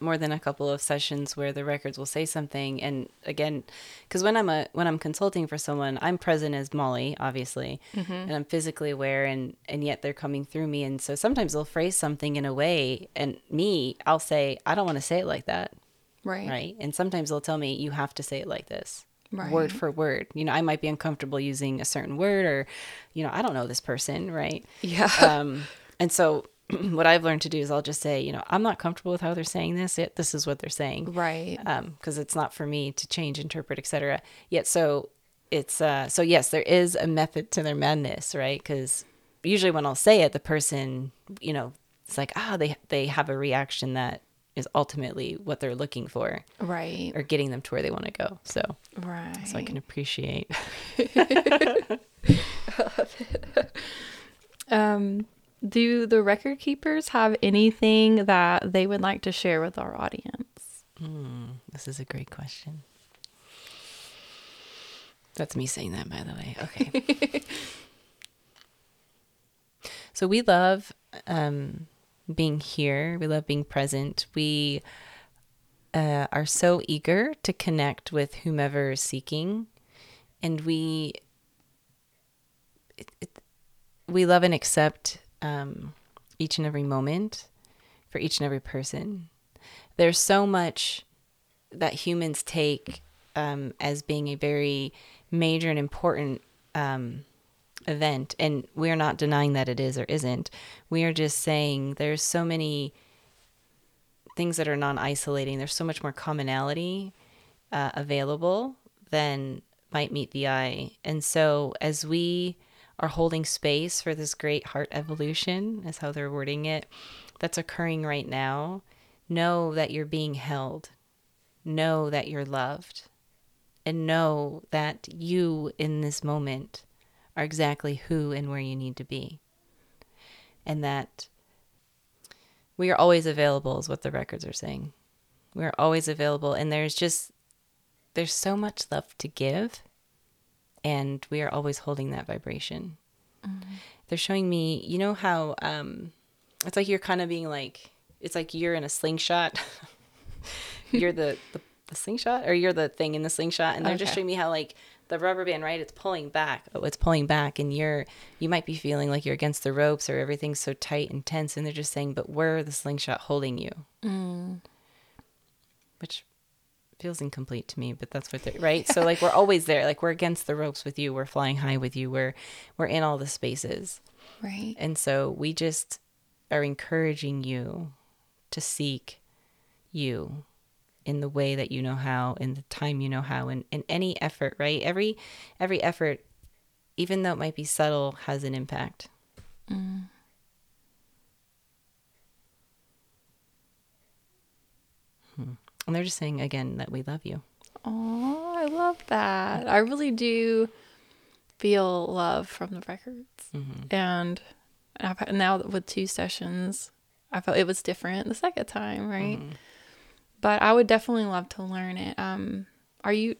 more than a couple of sessions where the records will say something, and again, because when I'm consulting for someone, I'm present as Molly, obviously, and I'm physically aware, and yet they're coming through me. And so sometimes they'll phrase something in a way, and I'll say, I don't want to say it like that, right? And sometimes they'll tell me, you have to say it like this, word for word. You know, I might be uncomfortable using a certain word, or, you know, I don't know this person, right? Yeah. And so what I've learned to do is I'll just say, you know, I'm not comfortable with how they're saying this. Yet this is what they're saying. Right. Because it's not for me to change, interpret, etc. Yet, so it's, so yes, there is a method to their madness, right? Because usually when I'll say it, the person, you know, it's like, they have a reaction that is ultimately what they're looking for. Right. Or getting them to where they want to go. So. Right. So I can appreciate. I love it. Do the record keepers have anything that they would like to share with our audience? This is a great question. That's me saying that, by the way. Okay. So we love being here. We love being present. We are so eager to connect with whomever is seeking. And we love and accept each and every moment for each and every person. There's so much that humans take as being a very major and important event, and we're not denying that it is or isn't. We are just saying there's so many things that are non-isolating. There's so much more commonality available than might meet the eye. And so as we are holding space for this great heart evolution, is how they're wording it, that's occurring right now, know that you're being held, know that you're loved, and know that you in this moment are exactly who and where you need to be. And that we are always available, is what the records are saying. We're always available, and there's so much love to give. And we are always holding that vibration. Mm-hmm. They're showing me, you know how it's like you're kind of being like, it's like you're in a slingshot. You're the slingshot, or you're the thing in the slingshot. And they're just showing me how, like, the rubber band, right? It's pulling back. Oh, it's pulling back. And you might be feeling like you're against the ropes, or everything's so tight and tense. And they're just saying, but we're the slingshot holding you. Mm. Which feels incomplete to me, but that's what they're, right? So, like, we're always there. Like, we're against the ropes with you. We're flying high with you. We're in all the spaces. Right. And so we just are encouraging you to seek you in the way that you know how, in the time you know how, and in any effort, right? Every effort, even though it might be subtle, has an impact. Mm. And they're just saying, again, that we love you. Oh, I love that. I really do feel love from the records. Mm-hmm. And I've, now with 2 sessions, I felt it was different the second time, right? Mm-hmm. But I would definitely love to learn it. Are you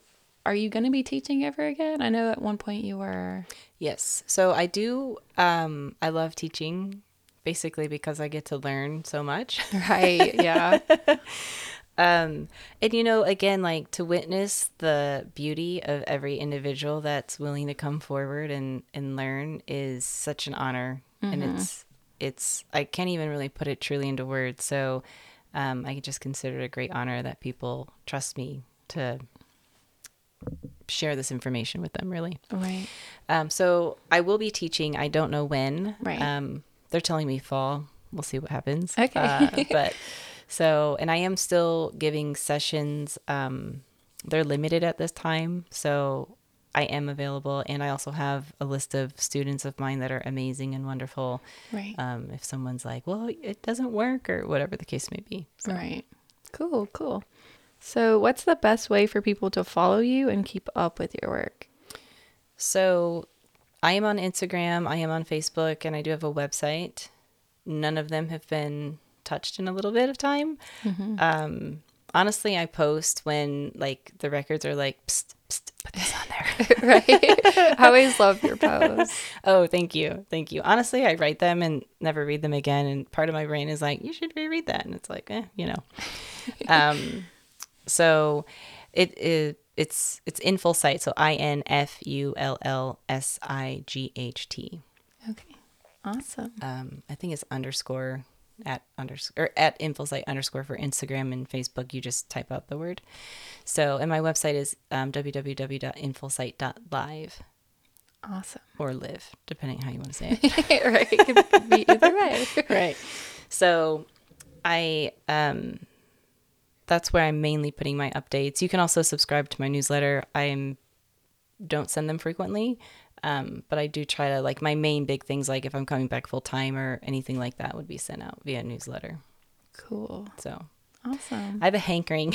going to be teaching ever again? I know at one point you were. Yes. So I do. I love teaching, basically, because I get to learn so much. Right. Yeah. And, you know, again, like, to witness the beauty of every individual that's willing to come forward and learn is such an honor. Mm-hmm. And I can't even really put it truly into words. So I just consider it a great honor that people trust me to share this information with them, really. Right. So I will be teaching. I don't know when. Right. They're telling me fall. We'll see what happens. Okay. And I am still giving sessions. They're limited at this time, so I am available. And I also have a list of students of mine that are amazing and wonderful. Right. If someone's like, well, it doesn't work or whatever the case may be. So. Right. Cool. So what's the best way for people to follow you and keep up with your work? So I am on Instagram, I am on Facebook, and I do have a website. None of them have been touched in a little bit of time. Mm-hmm. Honestly, I post when like the records are like, psst, put this on there. Right. I always love your posts. Oh, thank you. Honestly, I write them and never read them again. And part of my brain is like, you should reread that. And it's like, So it's In Full Sight. So INFULLSIGHT. Okay. Awesome. I think it's _ at @InFullSight_ for Instagram and Facebook. You just type out the word. So, and my website is www.infullsight.live. Awesome. Or live, depending how you want to say it. Right. It could be either way. Right. So that's where I'm mainly putting my updates. You can also subscribe to my newsletter. I don't send them frequently. But I do try to, like, my main big things, like if I'm coming back full time or anything like that, would be sent out via newsletter. Cool. So awesome. I have a hankering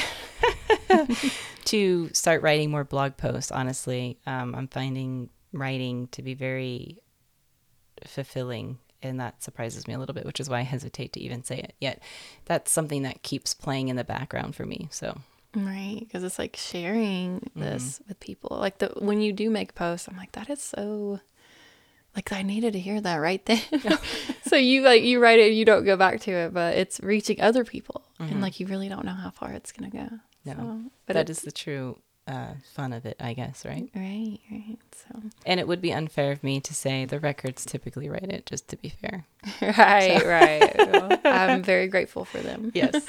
to start writing more blog posts. Honestly, I'm finding writing to be very fulfilling, and that surprises me a little bit, which is why I hesitate to even say it. Yet that's something that keeps playing in the background for me. So. Right, because it's like sharing this with people. Like when you do make posts, I'm like, that is so, like, I needed to hear that right then. So you write it, you don't go back to it, but it's reaching other people, and like you really don't know how far it's gonna go. No, so, but that is the true fun of it, I guess. Right. Right. So, and it would be unfair of me to say the records typically write it. Just to be fair. Right. Well, I'm very grateful for them. Yes.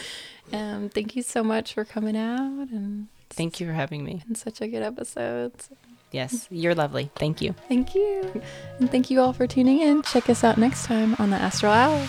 Thank you so much for coming out, and thank you for having me. It's such a good episode. So. Yes, you're lovely. Thank you. Thank you. And thank you all for tuning in. Check us out next time on the Astral Hour.